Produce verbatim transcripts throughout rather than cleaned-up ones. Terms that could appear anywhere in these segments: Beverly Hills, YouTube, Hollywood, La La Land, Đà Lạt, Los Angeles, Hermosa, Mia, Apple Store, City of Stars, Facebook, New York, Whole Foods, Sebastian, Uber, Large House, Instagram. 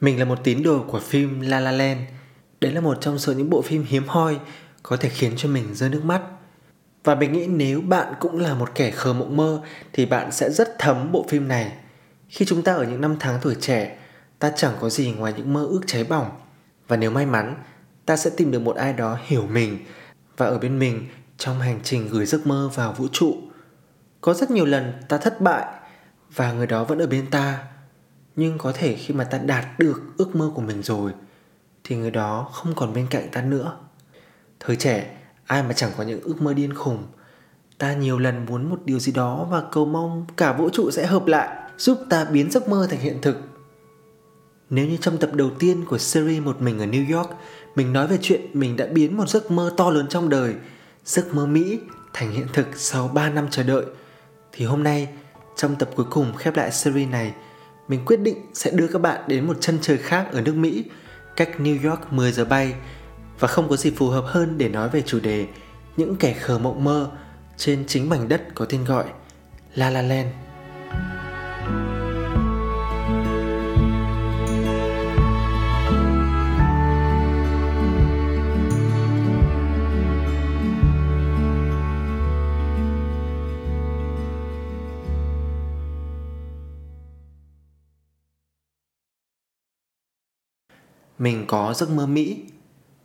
Mình là một tín đồ của phim La La Land. Đấy là một trong số những bộ phim hiếm hoi có thể khiến cho mình rơi nước mắt. Và mình nghĩ nếu bạn cũng là một kẻ khờ mộng mơ thì bạn sẽ rất thấm bộ phim này. Khi chúng ta ở những năm tháng tuổi trẻ, ta chẳng có gì ngoài những mơ ước cháy bỏng. Và nếu may mắn, ta sẽ tìm được một ai đó hiểu mình và ở bên mình trong hành trình gửi giấc mơ vào vũ trụ. Có rất nhiều lần ta thất bại và người đó vẫn ở bên ta. Nhưng có thể khi mà ta đạt được ước mơ của mình rồi thì người đó không còn bên cạnh ta nữa. Thời trẻ, ai mà chẳng có những ước mơ điên khùng. Ta nhiều lần muốn một điều gì đó và cầu mong cả vũ trụ sẽ hợp lại, giúp ta biến giấc mơ thành hiện thực. Nếu như trong tập đầu tiên của series Một Mình Ở New York, mình nói về chuyện mình đã biến một giấc mơ to lớn trong đời, giấc mơ Mỹ, thành hiện thực sau ba năm chờ đợi, thì hôm nay, trong tập cuối cùng khép lại series này, mình quyết định sẽ đưa các bạn đến một chân trời khác ở nước Mỹ, cách New York mười giờ bay. Và không có gì phù hợp hơn để nói về chủ đề những kẻ khờ mộng mơ trên chính mảnh đất có tên gọi La La Land. Mình có giấc mơ Mỹ.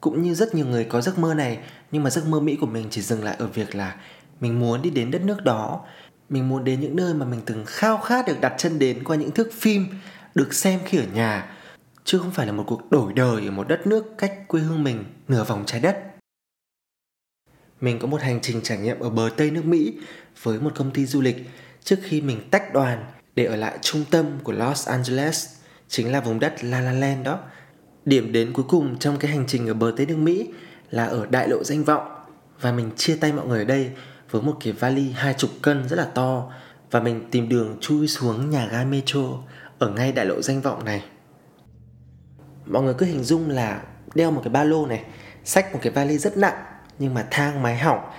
Cũng như rất nhiều người có giấc mơ này, nhưng mà giấc mơ Mỹ của mình chỉ dừng lại ở việc là mình muốn đi đến đất nước đó. Mình muốn đến những nơi mà mình từng khao khát được đặt chân đến qua những thước phim, được xem khi ở nhà, chứ không phải là một cuộc đổi đời ở một đất nước cách quê hương mình nửa vòng trái đất. Mình có một hành trình trải nghiệm ở bờ Tây nước Mỹ với một công ty du lịch trước khi mình tách đoàn để ở lại trung tâm của Los Angeles, chính là vùng đất La La Land đó. Điểm đến cuối cùng trong cái hành trình ở bờ Tây nước Mỹ là ở đại lộ danh vọng. Và mình chia tay mọi người ở đây với một cái vali hai mươi cân rất là to. Và mình tìm đường chui xuống nhà ga metro ở ngay đại lộ danh vọng này. Mọi người cứ hình dung là đeo một cái ba lô này, xách một cái vali rất nặng, nhưng mà thang máy hỏng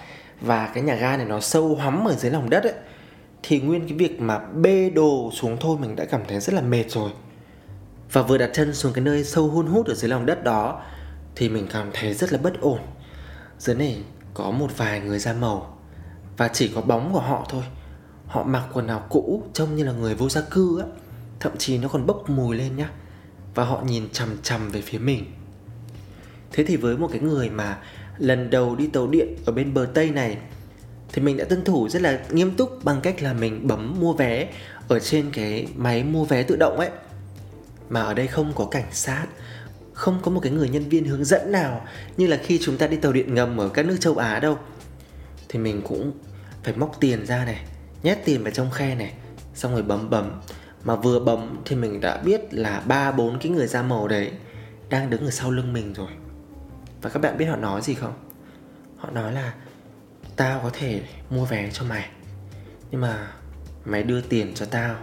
và cái nhà ga này nó sâu hoắm ở dưới lòng đất ấy, thì nguyên cái việc mà bê đồ xuống thôi mình đã cảm thấy rất là mệt rồi. Và vừa đặt chân xuống cái nơi sâu hun hút ở dưới lòng đất đó thì mình cảm thấy rất là bất ổn. Dưới này có một vài người da màu và chỉ có bóng của họ thôi. Họ mặc quần áo cũ trông như là người vô gia cư á, thậm chí nó còn bốc mùi lên nhá. Và họ nhìn chằm chằm về phía mình. Thế thì với một cái người mà lần đầu đi tàu điện ở bên bờ Tây này thì mình đã tuân thủ rất là nghiêm túc bằng cách là mình bấm mua vé ở trên cái máy mua vé tự động ấy. Mà ở đây không có cảnh sát, không có một cái người nhân viên hướng dẫn nào như là khi chúng ta đi tàu điện ngầm ở các nước châu Á đâu. Thì mình cũng phải móc tiền ra này, nhét tiền vào trong khe này, xong rồi bấm bấm. Mà vừa bấm thì mình đã biết là ba bốn cái người da màu đấy đang đứng ở sau lưng mình rồi. Và các bạn biết họ nói gì không? Họ nói là tao có thể mua vé cho mày, nhưng mà mày đưa tiền cho tao.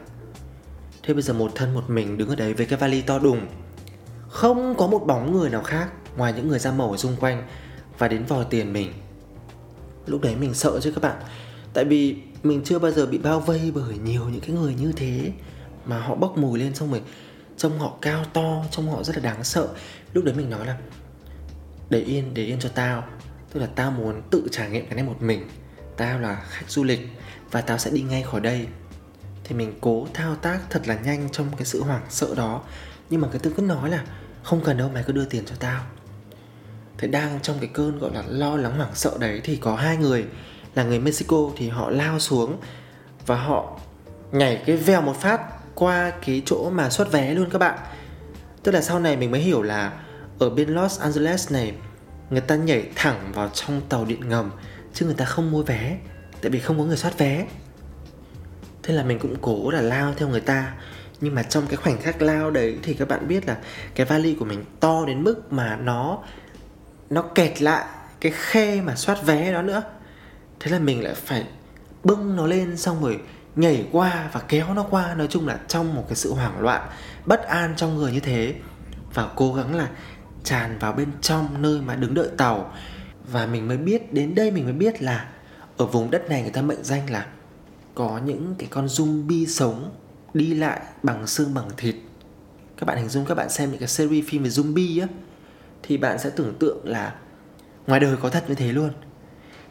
Thế bây giờ một thân một mình đứng ở đấy với cái vali to đùng, không có một bóng người nào khác ngoài những người da màu ở xung quanh và đến vòi tiền mình. Lúc đấy mình sợ chứ các bạn, tại vì mình chưa bao giờ bị bao vây bởi nhiều những cái người như thế. Mà họ bốc mùi lên, xong rồi trông họ cao to, trông họ rất là đáng sợ. Lúc đấy mình nói là để yên, để yên cho tao. Tức là tao muốn tự trải nghiệm cái này một mình. Tao là khách du lịch và tao sẽ đi ngay khỏi đây. Thì mình cố thao tác thật là nhanh trong cái sự hoảng sợ đó. Nhưng mà cái tôi cứ nói là không cần đâu, mày cứ đưa tiền cho tao. Thế đang trong cái cơn gọi là lo lắng hoảng sợ đấy thì có hai người là người Mexico, thì họ lao xuống và họ nhảy cái vèo một phát qua cái chỗ mà xuất vé luôn các bạn. Tức là sau này mình mới hiểu là ở bên Los Angeles này, người ta nhảy thẳng vào trong tàu điện ngầm chứ người ta không mua vé, tại vì không có người soát vé. Thế là mình cũng cố là lao theo người ta. Nhưng mà trong cái khoảnh khắc lao đấy thì các bạn biết là cái vali của mình to đến mức mà nó Nó kẹt lại cái khe mà soát vé đó nữa. Thế là mình lại phải bưng nó lên, xong rồi nhảy qua và kéo nó qua. Nói chung là trong một cái sự hoảng loạn, bất an trong người như thế, và cố gắng là tràn vào bên trong nơi mà đứng đợi tàu. Và mình mới biết, đến đây mình mới biết là ở vùng đất này người ta mệnh danh là có những cái con zombie sống đi lại bằng xương bằng thịt. Các bạn hình dung các bạn xem những cái series phim về zombie á, thì bạn sẽ tưởng tượng là ngoài đời có thật như thế luôn.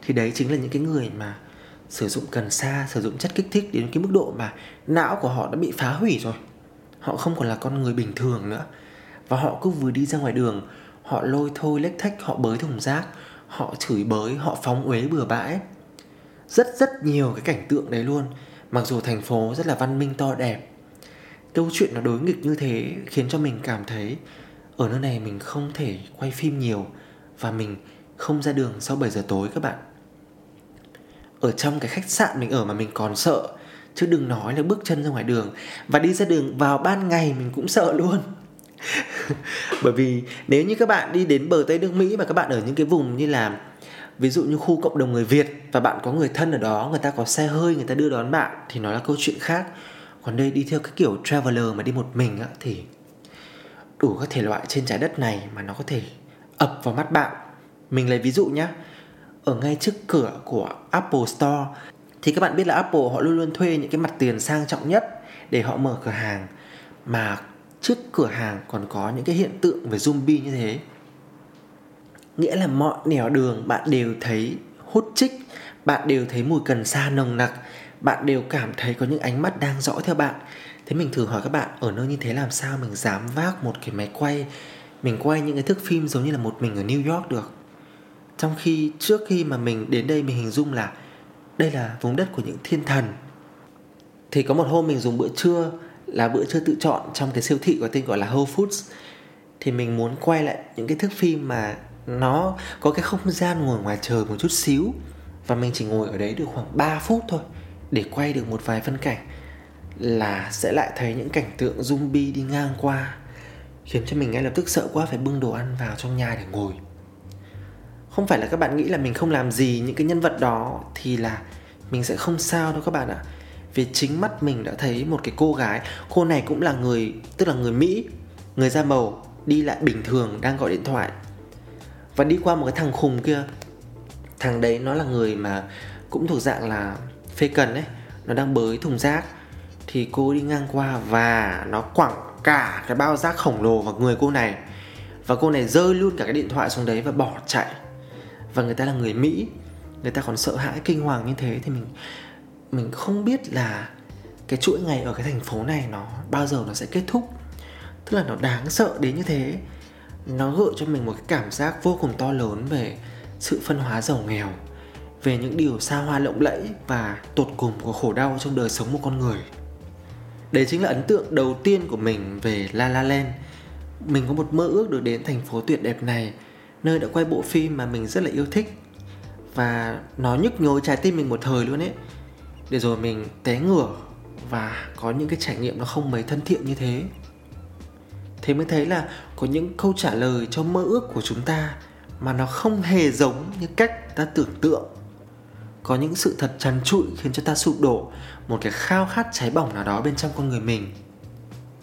Thì đấy chính là những cái người mà sử dụng cần sa, sử dụng chất kích thích đến cái mức độ mà não của họ đã bị phá hủy rồi. Họ không còn là con người bình thường nữa. Và họ cứ vừa đi ra ngoài đường, họ lôi thôi lếch thách, họ bới thùng rác, họ chửi bới, họ phóng uế bừa bãi. Rất rất nhiều cái cảnh tượng đấy luôn. Mặc dù thành phố rất là văn minh to đẹp, câu chuyện nó đối nghịch như thế khiến cho mình cảm thấy ở nơi này mình không thể quay phim nhiều và mình không ra đường sau bảy giờ tối các bạn. Ở trong cái khách sạn mình ở mà mình còn sợ, chứ đừng nói là bước chân ra ngoài đường. Và đi ra đường vào ban ngày mình cũng sợ luôn. Bởi vì nếu như các bạn đi đến bờ Tây nước Mỹ mà các bạn ở những cái vùng như là ví dụ như khu cộng đồng người Việt và bạn có người thân ở đó, người ta có xe hơi, người ta đưa đón bạn thì nó là câu chuyện khác. Còn đây đi theo cái kiểu traveler mà đi một mình á, thì đủ các thể loại trên trái đất này mà nó có thể ập vào mắt bạn. Mình lấy ví dụ nhá, ở ngay trước cửa của Apple Store thì các bạn biết là Apple họ luôn luôn thuê những cái mặt tiền sang trọng nhất để họ mở cửa hàng. Mà trước cửa hàng còn có những cái hiện tượng về zombie như thế. Nghĩa là mọi nẻo đường bạn đều thấy hút chích, bạn đều thấy mùi cần sa nồng nặc, bạn đều cảm thấy có những ánh mắt đang dõi theo bạn. Thế mình thử hỏi các bạn, ở nơi như thế làm sao mình dám vác một cái máy quay, mình quay những cái thước phim giống như là một mình ở New York được. Trong khi trước khi mà mình đến đây mình hình dung là đây là vùng đất của những thiên thần. Thì có một hôm mình dùng bữa trưa, là bữa trưa tự chọn trong cái siêu thị có tên gọi là Whole Foods. Thì mình muốn quay lại những cái thước phim mà nó có cái không gian ngồi ngoài trời một chút xíu. Và mình chỉ ngồi ở đấy được khoảng ba phút thôi để quay được một vài phân cảnh, là sẽ lại thấy những cảnh tượng zombie đi ngang qua, khiến cho mình ngay lập tức sợ quá phải bưng đồ ăn vào trong nhà để ngồi. Không phải là các bạn nghĩ là mình không làm gì những cái nhân vật đó thì là mình sẽ không sao đâu các bạn ạ. Vì chính mắt mình đã thấy một cái cô gái, cô này cũng là người, tức là người Mỹ, người da màu, đi lại bình thường đang gọi điện thoại. Và đi qua một cái thằng khùng kia, thằng đấy nó là người mà cũng thuộc dạng là phê cần ấy, nó đang bới thùng rác. Thì cô đi ngang qua và nó quẳng cả cái bao rác khổng lồ vào người cô này. Và cô này rơi luôn cả cái điện thoại xuống đấy và bỏ chạy. Và người ta là người Mỹ, người ta còn sợ hãi kinh hoàng như thế. Thì mình mình không biết là cái chuỗi ngày ở cái thành phố này nó bao giờ nó sẽ kết thúc. Tức là nó đáng sợ đến như thế. Nó gợi cho mình một cái cảm giác vô cùng to lớn về sự phân hóa giàu nghèo, về những điều xa hoa lộng lẫy và tột cùng của khổ đau trong đời sống một con người. Đấy chính là ấn tượng đầu tiên của mình về La La Land. Mình có một mơ ước được đến thành phố tuyệt đẹp này, nơi đã quay bộ phim mà mình rất là yêu thích. Và nó nhức nhối trái tim mình một thời luôn ấy. Để rồi mình té ngửa và có những cái trải nghiệm nó không mấy thân thiện như thế. Thế mới thấy là có những câu trả lời cho mơ ước của chúng ta mà nó không hề giống như cách ta tưởng tượng. Có những sự thật trần trụi khiến cho ta sụp đổ một cái khao khát cháy bỏng nào đó bên trong con người mình.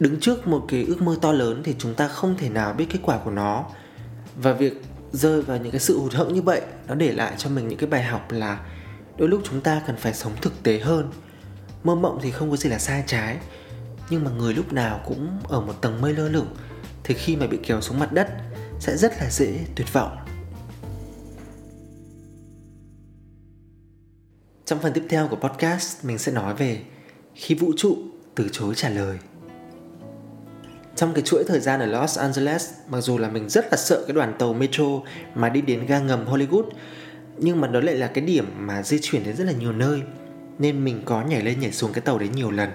Đứng trước một cái ước mơ to lớn thì chúng ta không thể nào biết kết quả của nó. Và việc rơi vào những cái sự hụt hẫng như vậy, nó để lại cho mình những cái bài học là đôi lúc chúng ta cần phải sống thực tế hơn. Mơ mộng thì không có gì là sai trái, nhưng mà người lúc nào cũng ở một tầng mây lơ lửng thì khi mà bị kéo xuống mặt đất sẽ rất là dễ tuyệt vọng. Trong phần tiếp theo của podcast, mình sẽ nói về khi vũ trụ từ chối trả lời. Trong cái chuỗi thời gian ở Los Angeles, mặc dù là mình rất là sợ cái đoàn tàu metro mà đi đến ga ngầm Hollywood, nhưng mà đó lại là cái điểm mà di chuyển đến rất là nhiều nơi, nên mình có nhảy lên nhảy xuống cái tàu đấy nhiều lần.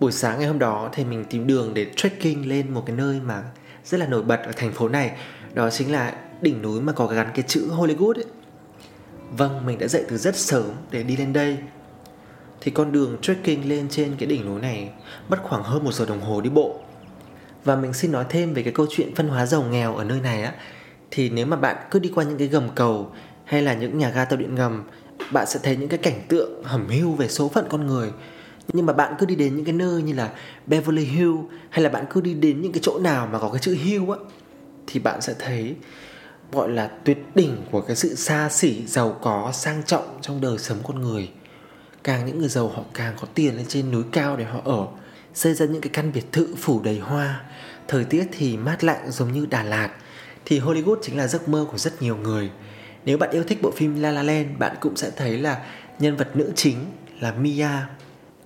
Buổi sáng ngày hôm đó thì mình tìm đường để trekking lên một cái nơi mà rất là nổi bật ở thành phố này. Đó chính là đỉnh núi mà có gắn cái chữ Hollywood ấy. Vâng, mình đã dậy từ rất sớm để đi lên đây. Thì con đường trekking lên trên cái đỉnh núi này mất khoảng hơn một giờ đồng hồ đi bộ. Và mình xin nói thêm về cái câu chuyện phân hóa giàu nghèo ở nơi này á. Thì nếu mà bạn cứ đi qua những cái gầm cầu hay là những nhà ga tàu điện ngầm, bạn sẽ thấy những cái cảnh tượng hẩm hiu về số phận con người. Nhưng mà bạn cứ đi đến những cái nơi như là Beverly Hills, hay là bạn cứ đi đến những cái chỗ nào mà có cái chữ Hill á, thì bạn sẽ thấy gọi là tuyệt đỉnh của cái sự xa xỉ, giàu có, sang trọng trong đời sống con người. Càng những người giàu họ càng có tiền lên trên núi cao để họ ở. xây ra những cái căn biệt thự phủ đầy hoa, thời tiết thì mát lạnh giống như Đà Lạt, thì Hollywood chính là giấc mơ của rất nhiều người. Nếu bạn yêu thích bộ phim La La Land, bạn cũng sẽ thấy là nhân vật nữ chính là Mia.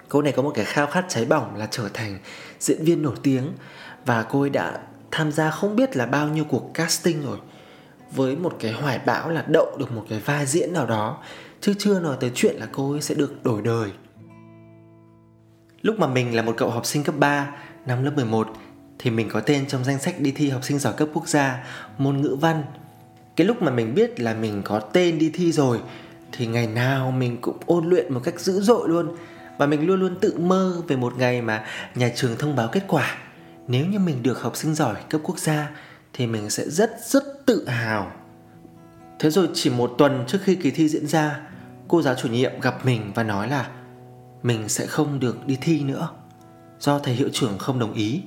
Cô này có một cái khao khát cháy bỏng là trở thành diễn viên nổi tiếng, và cô ấy đã tham gia không biết là bao nhiêu cuộc casting rồi, với một cái hoài bão là đậu được một cái vai diễn nào đó, chứ chưa nói tới chuyện là cô ấy sẽ được đổi đời. Lúc mà mình là một cậu học sinh cấp ba, năm lớp mười một, thì mình có tên trong danh sách đi thi học sinh giỏi cấp quốc gia môn ngữ văn. Cái lúc mà mình biết là mình có tên đi thi rồi thì ngày nào mình cũng ôn luyện một cách dữ dội luôn. Và mình luôn luôn tự mơ về một ngày mà nhà trường thông báo kết quả. Nếu như mình được học sinh giỏi cấp quốc gia thì mình sẽ rất rất tự hào. Thế rồi chỉ một tuần trước khi kỳ thi diễn ra, cô giáo chủ nhiệm gặp mình và nói là mình sẽ không được đi thi nữa do thầy hiệu trưởng không đồng ý.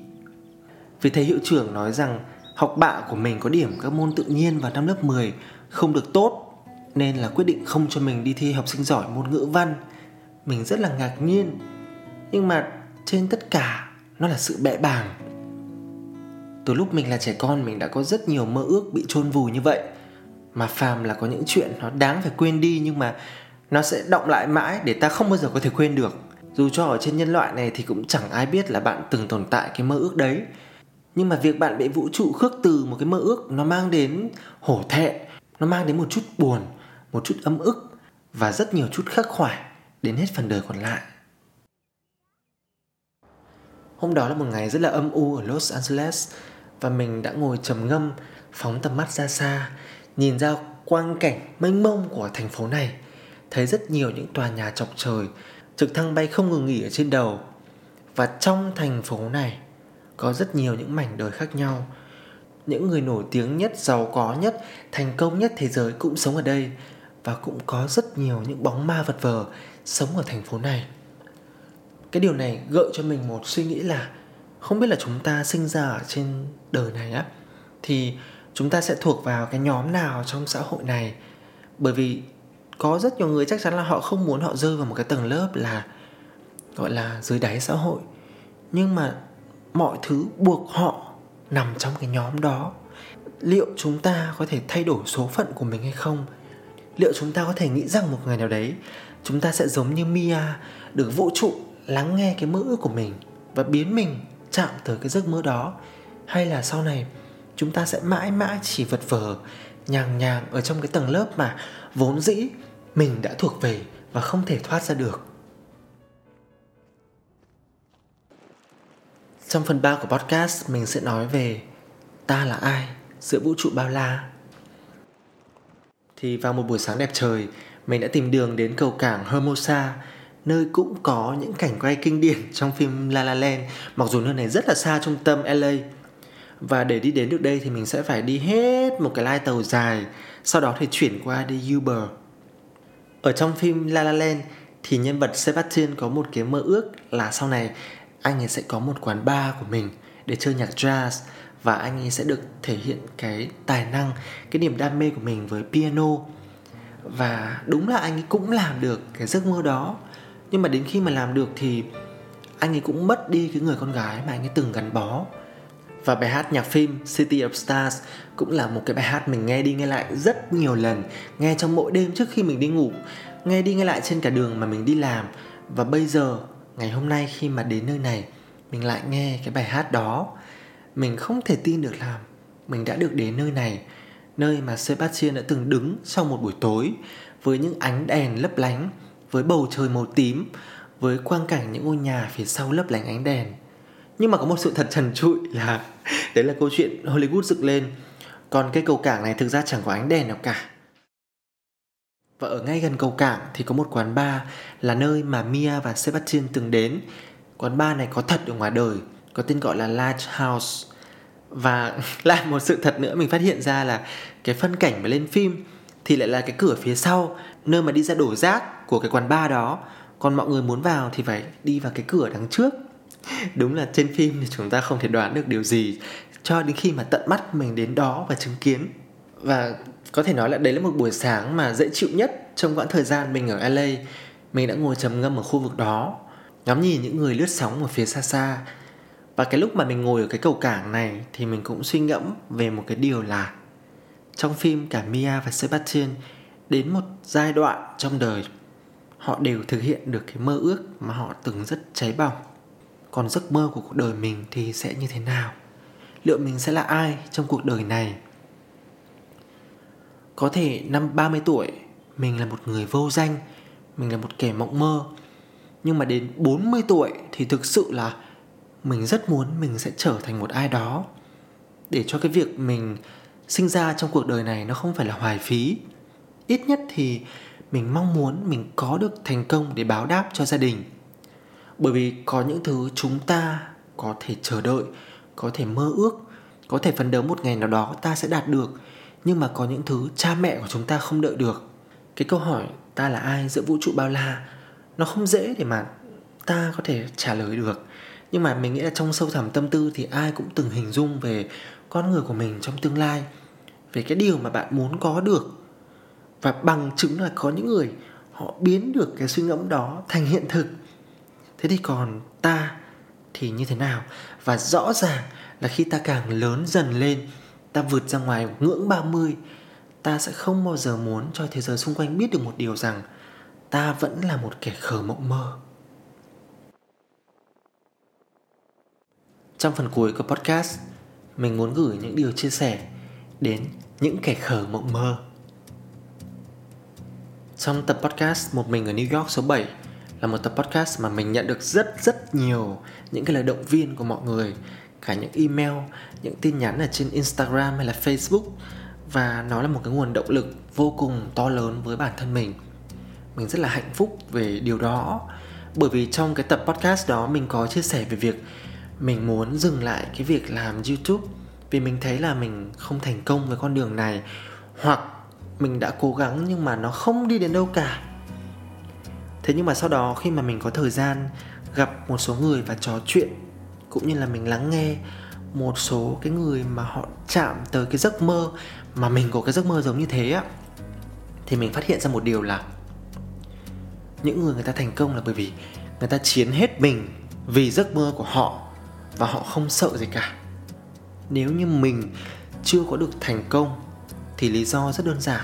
Vì thầy hiệu trưởng nói rằng học bạ của mình có điểm các môn tự nhiên vào năm lớp mười không được tốt, nên là quyết định không cho mình đi thi học sinh giỏi môn ngữ văn. Mình rất là ngạc nhiên, nhưng mà trên tất cả nó là sự bẽ bàng. Từ lúc mình là trẻ con, mình đã có rất nhiều mơ ước bị chôn vùi như vậy. Mà phàm là có những chuyện nó đáng phải quên đi, nhưng mà nó sẽ đọng lại mãi để ta không bao giờ có thể quên được. Dù cho ở trên nhân loại này thì cũng chẳng ai biết là bạn từng tồn tại cái mơ ước đấy, nhưng mà việc bạn bị vũ trụ khước từ một cái mơ ước, nó mang đến hổ thẹn, nó mang đến một chút buồn, một chút ấm ức và rất nhiều chút khắc khoải đến hết phần đời còn lại. Hôm đó là một ngày rất là âm u ở Los Angeles, và mình đã ngồi trầm ngâm, phóng tầm mắt ra xa, nhìn ra quang cảnh mênh mông của thành phố này, thấy rất nhiều những tòa nhà chọc trời, trực thăng bay không ngừng nghỉ ở trên đầu. Và trong thành phố này có rất nhiều những mảnh đời khác nhau. Những người nổi tiếng nhất, giàu có nhất, thành công nhất thế giới cũng sống ở đây. Và cũng có rất nhiều những bóng ma vật vờ sống ở thành phố này. Cái điều này gợi cho mình một suy nghĩ là không biết là chúng ta sinh ra ở trên đời này á, thì chúng ta sẽ thuộc vào cái nhóm nào trong xã hội này. Bởi vì có rất nhiều người chắc chắn là họ không muốn họ rơi vào một cái tầng lớp là gọi là dưới đáy xã hội, nhưng mà mọi thứ buộc họ nằm trong cái nhóm đó. Liệu chúng ta có thể thay đổi số phận của mình hay không? Liệu chúng ta có thể nghĩ rằng một ngày nào đấy chúng ta sẽ giống như Mia, được vũ trụ lắng nghe cái mơ ước của mình và biến mình chạm tới cái giấc mơ đó? Hay là sau này chúng ta sẽ mãi mãi chỉ vật vờ, nhàng nhàng ở trong cái tầng lớp mà vốn dĩ mình đã thuộc về và không thể thoát ra được? Trong phần ba của podcast, mình sẽ nói về ta là ai giữa vũ trụ bao la. Thì vào một buổi sáng đẹp trời, mình đã tìm đường đến cầu cảng Hermosa, nơi cũng có những cảnh quay kinh điển trong phim La La Land, mặc dù nơi này rất là xa trung tâm lờ a. Và để đi đến được đây thì mình sẽ phải đi hết một cái lai tàu dài, sau đó thì chuyển qua đi Uber. Ở trong phim La La Land thì nhân vật Sebastian có một cái mơ ước là sau này anh ấy sẽ có một quán bar của mình để chơi nhạc jazz, và anh ấy sẽ được thể hiện cái tài năng, cái niềm đam mê của mình với piano. Và đúng là anh ấy cũng làm được cái giấc mơ đó, nhưng mà đến khi mà làm được thì anh ấy cũng mất đi cái người con gái mà anh ấy từng gắn bó. Và bài hát nhạc phim City of Stars cũng là một cái bài hát mình nghe đi nghe lại rất nhiều lần, nghe trong mỗi đêm trước khi mình đi ngủ, nghe đi nghe lại trên cả đường mà mình đi làm. Và bây giờ, ngày hôm nay khi mà đến nơi này, mình lại nghe cái bài hát đó. Mình không thể tin được là mình đã được đến nơi này, nơi mà Sebastian đã từng đứng sau một buổi tối, với những ánh đèn lấp lánh, với bầu trời màu tím, với quang cảnh những ngôi nhà phía sau lấp lánh ánh đèn. Nhưng mà có một sự thật trần trụi là đấy là câu chuyện Hollywood dựng lên, còn cái cầu cảng này thực ra chẳng có ánh đèn nào cả. Và ở ngay gần cầu cảng thì có một quán bar là nơi mà Mia và Sebastian từng đến. Quán bar này có thật ở ngoài đời, có tên gọi là Large House. Và lại một sự thật nữa mình phát hiện ra là cái phân cảnh mà lên phim thì lại là cái cửa phía sau, nơi mà đi ra đổ rác của cái quán bar đó. Còn mọi người muốn vào thì phải đi vào cái cửa đằng trước. Đúng là trên phim thì chúng ta không thể đoán được điều gì cho đến khi mà tận mắt mình đến đó và chứng kiến. Và có thể nói là đấy là một buổi sáng mà dễ chịu nhất trong quãng thời gian mình ở lờ a. Mình đã ngồi trầm ngâm ở khu vực đó. ngắm nhìn những người lướt sóng ở phía xa xa. Và cái lúc mà mình ngồi ở cái cầu cảng này thì mình cũng suy ngẫm về một cái điều là trong phim cả Mia và Sebastian đến một giai đoạn trong đời họ đều thực hiện được cái mơ ước mà họ từng rất cháy bỏng. Còn giấc mơ của cuộc đời mình thì sẽ như thế nào? Liệu mình sẽ là ai trong cuộc đời này? Có thể năm ba mươi tuổi mình là một người vô danh, mình là một kẻ mộng mơ. Nhưng mà đến bốn mươi tuổi thì thực sự là mình rất muốn mình sẽ trở thành một ai đó, để cho cái việc mình sinh ra trong cuộc đời này nó không phải là hoài phí. Ít nhất thì mình mong muốn mình có được thành công để báo đáp cho gia đình. Bởi vì có những thứ chúng ta có thể chờ đợi, có thể mơ ước, có thể phấn đấu một ngày nào đó ta sẽ đạt được. Nhưng mà có những thứ cha mẹ của chúng ta không đợi được. Cái câu hỏi ta là ai giữa vũ trụ bao la nó không dễ để mà ta có thể trả lời được. Nhưng mà mình nghĩ là trong sâu thẳm tâm tư thì ai cũng từng hình dung về con người của mình trong tương lai, về cái điều mà bạn muốn có được. Và bằng chứng là có những người họ biến được cái suy ngẫm đó thành hiện thực. Thế thì còn ta thì như thế nào? Và rõ ràng là khi ta càng lớn dần lên, ta vượt ra ngoài ngưỡng ba mươi, ta sẽ không bao giờ muốn cho thế giới xung quanh biết được một điều rằng ta vẫn là một kẻ khờ mộng mơ. Trong phần cuối của podcast, mình muốn gửi những điều chia sẻ đến những kẻ khờ mộng mơ. Trong tập podcast Một Mình Ở New York số bảy là một tập podcast mà mình nhận được rất rất nhiều những cái lời động viên của mọi người, cả những email, những tin nhắn ở trên Instagram hay là Facebook. Và nó là một cái nguồn động lực vô cùng to lớn với bản thân mình. Mình rất là hạnh phúc về điều đó. Bởi vì trong cái tập podcast đó mình có chia sẻ về việc mình muốn dừng lại cái việc làm YouTube, vì mình thấy là mình không thành công với con đường này, hoặc mình đã cố gắng nhưng mà nó không đi đến đâu cả. Thế nhưng mà sau đó khi mà mình có thời gian gặp một số người và trò chuyện, cũng như là mình lắng nghe một số cái người mà họ chạm tới cái giấc mơ mà mình có cái giấc mơ giống như thế á, thì mình phát hiện ra một điều là những người người ta thành công là bởi vì người ta chiến hết mình vì giấc mơ của họ, và họ không sợ gì cả. Nếu như mình chưa có được thành công thì lý do rất đơn giản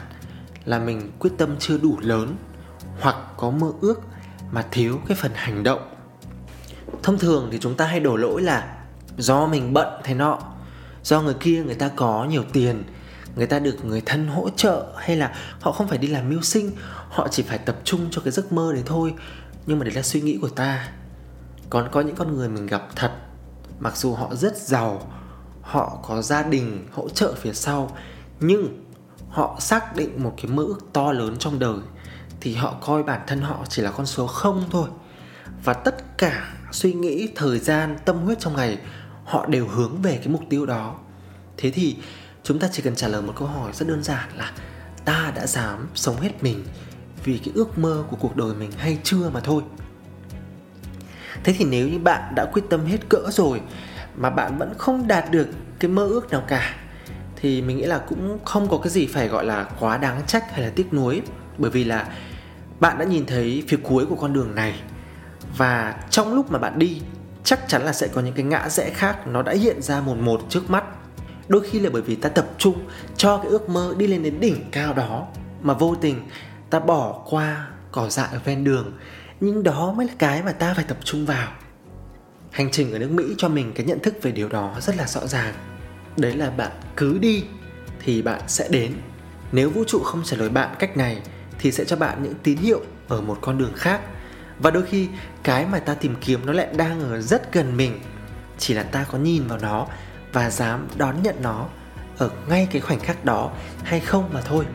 là mình quyết tâm chưa đủ lớn, hoặc có mơ ước mà thiếu cái phần hành động. Thông thường thì chúng ta hay đổ lỗi là do mình bận thế nọ, do người kia người ta có nhiều tiền, người ta được người thân hỗ trợ, hay là họ không phải đi làm mưu sinh, họ chỉ phải tập trung cho cái giấc mơ đấy thôi. Nhưng mà đấy là suy nghĩ của ta. Còn có những con người mình gặp thật, mặc dù họ rất giàu, họ có gia đình hỗ trợ phía sau, nhưng họ xác định một cái mơ ước to lớn trong đời thì họ coi bản thân họ chỉ là con số không thôi. Và tất cả suy nghĩ, thời gian, tâm huyết trong ngày họ đều hướng về cái mục tiêu đó. Thế thì chúng ta chỉ cần trả lời một câu hỏi rất đơn giản là ta đã dám sống hết mình vì cái ước mơ của cuộc đời mình hay chưa mà thôi. Thế thì nếu như bạn đã quyết tâm hết cỡ rồi mà bạn vẫn không đạt được cái mơ ước nào cả, thì mình nghĩ là cũng không có cái gì phải gọi là quá đáng trách hay là tiếc nuối. Bởi vì là bạn đã nhìn thấy phía cuối của con đường này, và trong lúc mà bạn đi chắc chắn là sẽ có những cái ngã rẽ khác nó đã hiện ra một một trước mắt. Đôi khi là bởi vì ta tập trung cho cái ước mơ đi lên đến đỉnh cao đó mà vô tình ta bỏ qua cỏ dại ở ven đường. Nhưng đó mới là cái mà ta phải tập trung vào. Hành trình ở nước Mỹ cho mình cái nhận thức về điều đó rất là rõ ràng. Đấy là bạn cứ đi thì bạn sẽ đến. Nếu vũ trụ không trả lời bạn cách này thì sẽ cho bạn những tín hiệu ở một con đường khác. Và đôi khi cái mà ta tìm kiếm nó lại đang ở rất gần mình, chỉ là ta có nhìn vào nó và dám đón nhận nó ở ngay cái khoảnh khắc đó hay không mà thôi.